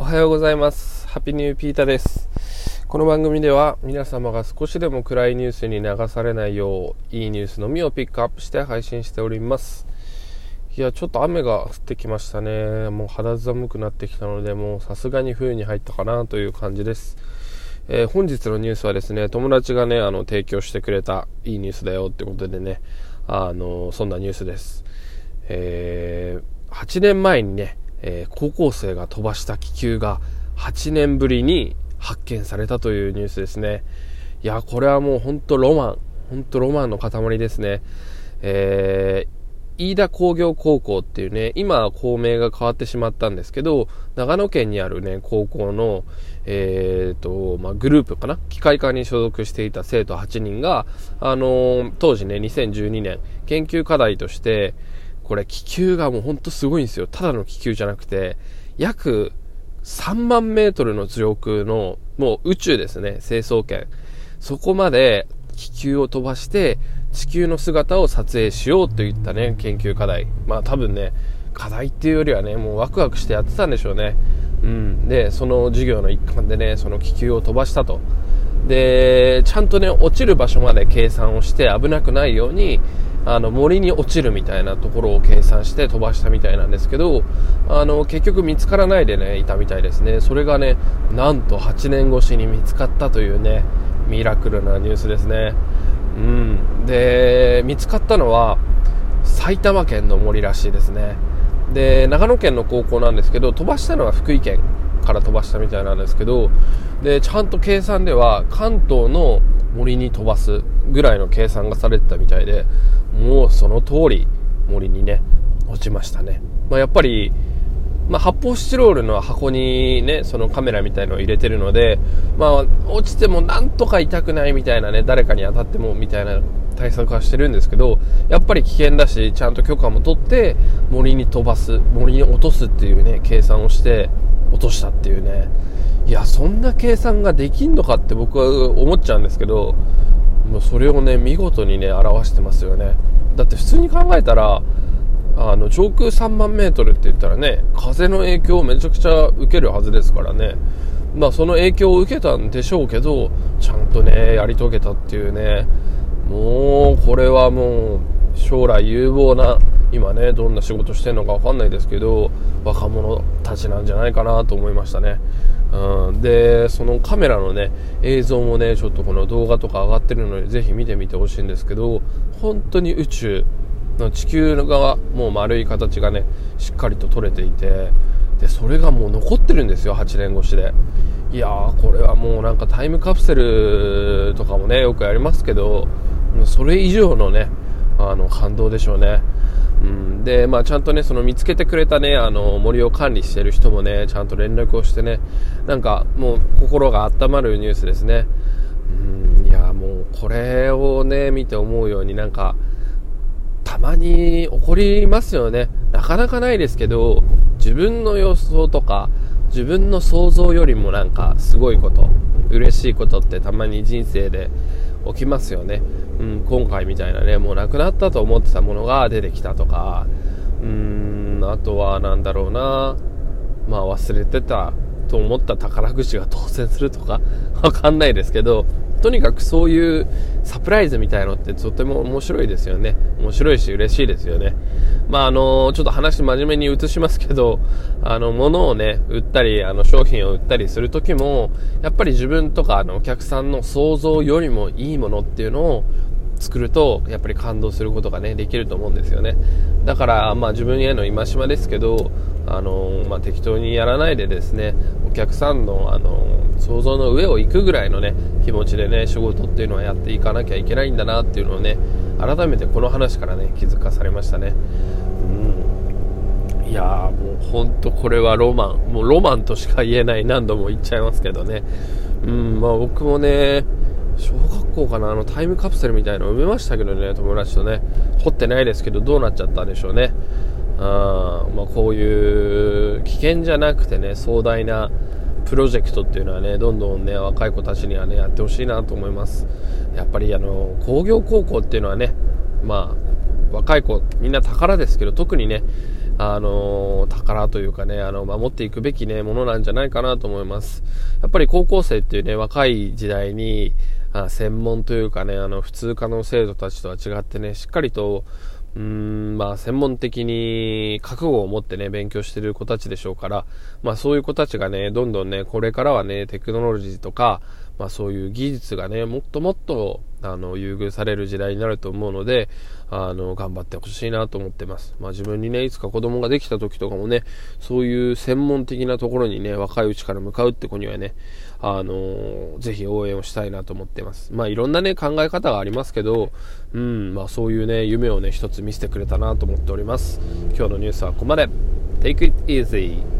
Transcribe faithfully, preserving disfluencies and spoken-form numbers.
おはようございます。ハピニューピータです。この番組では皆様が少しでも暗いニュースに流されないよういいニュースのみをピックアップして配信しております。いやちょっと雨が降ってきましたね。もう肌寒くなってきたので、もうさすがに冬に入ったかなという感じです。えー、本日のニュースはですね、友達がねあの提供してくれたいいニュースだよってことでね、あのそんなニュースです。えー、はちねんまえにね、えー、高校生が飛ばした気球がはちねんぶりに発見されたというニュースですね。いやこれはもう本当ロマン本当ロマンの塊ですね。えー、飯田工業高校っていうね、今校名が変わってしまったんですけど、長野県にあるね高校の、えーとまあ、グループかな、機械科に所属していた生徒はちにんが、あのー、当時ねにせんじゅうにねん研究課題として、これ気球がもう本当すごいんですよ。ただの気球じゃなくて約さんまんメートルの上空のもう宇宙ですね、成層圏、そこまで気球を飛ばして地球の姿を撮影しようといったね研究課題、まあ多分ね課題っていうよりはねもうワクワクしてやってたんでしょうね。うん、でその授業の一環でねその気球を飛ばしたと。でちゃんとね落ちる場所まで計算をして、危なくないようにあの森に落ちるみたいなところを計算して飛ばしたみたいなんですけど、あの結局見つからないでねいたみたいですね。それがねなんとはちねんごしに見つかったというねミラクルなニュースですね。うん、で見つかったのは埼玉県の森らしいですね。で長野県の高校なんですけど、飛ばしたのは福井県から飛ばしたみたいなんですけど、でちゃんと計算では関東の森に飛ばすぐらいの計算がされてたみたいで、もうその通り森にね落ちましたね。まあ、やっぱり、まあ、発泡スチロールの箱にねそのカメラみたいのを入れてるので、まあ、落ちてもなんとか痛くないみたいなね、誰かに当たってもみたいな対策はしてるんですけど、やっぱり危険だしちゃんと許可も取って森に飛ばす、森に落とすっていうね計算をして落としたっていうね。いやそんな計算ができんのかって僕は思っちゃうんですけど、もうそれをね見事にね表してますよね。だって普通に考えたらあの上空さんまんメートルって言ったらね風の影響をめちゃくちゃ受けるはずですからね。まあその影響を受けたんでしょうけど、ちゃんとねやり遂げたっていうね、もうこれはもう将来有望な、今ねどんな仕事してるのか分かんないですけど若者たちなんじゃないかなと思いましたね。うん、でそのカメラのね映像もねちょっとこの動画とか上がってるのでぜひ見てみてほしいんですけど、本当に宇宙の地球がもう丸い形がねしっかりと撮れていて、でそれがもう残ってるんですよはちねんごしで。いやーこれはもうなんかタイムカプセルとかもねよくやりますけど、それ以上のねあの感動でしょうね。うん、でまあちゃんとねその見つけてくれたねあの森を管理している人もねちゃんと連絡をしてね、なんかもう心が温まるニュースですね。うん、いやもうこれをね見て思うように、なんかたまに起こりますよね。なかなかないですけど、自分の予想とか自分の想像よりもなんかすごいこと嬉しいことってたまに人生で起きますよね。うん、今回みたいなねもうなくなったと思ってたものが出てきたとか、うーんあとはなんだろうな、まあ忘れてたと思った宝くじが当選するとかわかんないですけど、とにかくそういうサプライズみたいのってとても面白いですよね。面白いし嬉しいですよね。まああのちょっと話真面目に移しますけど、あの物をね売ったりあの商品を売ったりする時もやっぱり自分とかあのお客さんの想像よりもいいものっていうのを作るとやっぱり感動することがねできると思うんですよね。だからまあ自分への戒めですけど、あのまあ適当にやらないでですね、お客さんのあの想像の上を行くぐらいのね気持ちでね仕事っていうのはやっていかなきゃいけないんだなっていうのをね改めてこの話からね気づかされましたね。うん、いやもう本当これはロマン、もうロマンとしか言えない、何度も言っちゃいますけどね。うんまあ僕もね小学校かな、あのタイムカプセルみたいなの埋めましたけどね、友達とね掘ってないですけど、どうなっちゃったんでしょうね。あ、まあ、こういう危険じゃなくてね壮大なプロジェクトっていうのはねどんどんね若い子たちにはねやってほしいなと思います。やっぱりあの工業高校っていうのはね、まあ若い子みんな宝ですけど、特にねあの宝というかね、あの守っていくべき、ね、ものなんじゃないかなと思います。やっぱり高校生っていうね、若い時代にあ専門というかね、あの普通科の生徒たちとは違ってね、しっかりとうーんまあ専門的に覚悟を持ってね勉強している子たちでしょうから、まあそういう子たちがねどんどんねこれからはねテクノロジーとか、まあそういう技術がねもっともっとあの優遇される時代になると思うので、あの頑張ってほしいなと思ってます。まあ自分にねいつか子供ができた時とかもね、そういう専門的なところにね若いうちから向かうって子にはね、あのぜひ応援をしたいなと思ってます。まあいろんなね考え方がありますけど、うんまあそういうね夢をね一つ見せてくれたなと思っております。今日のニュースはここまで。 Take it easy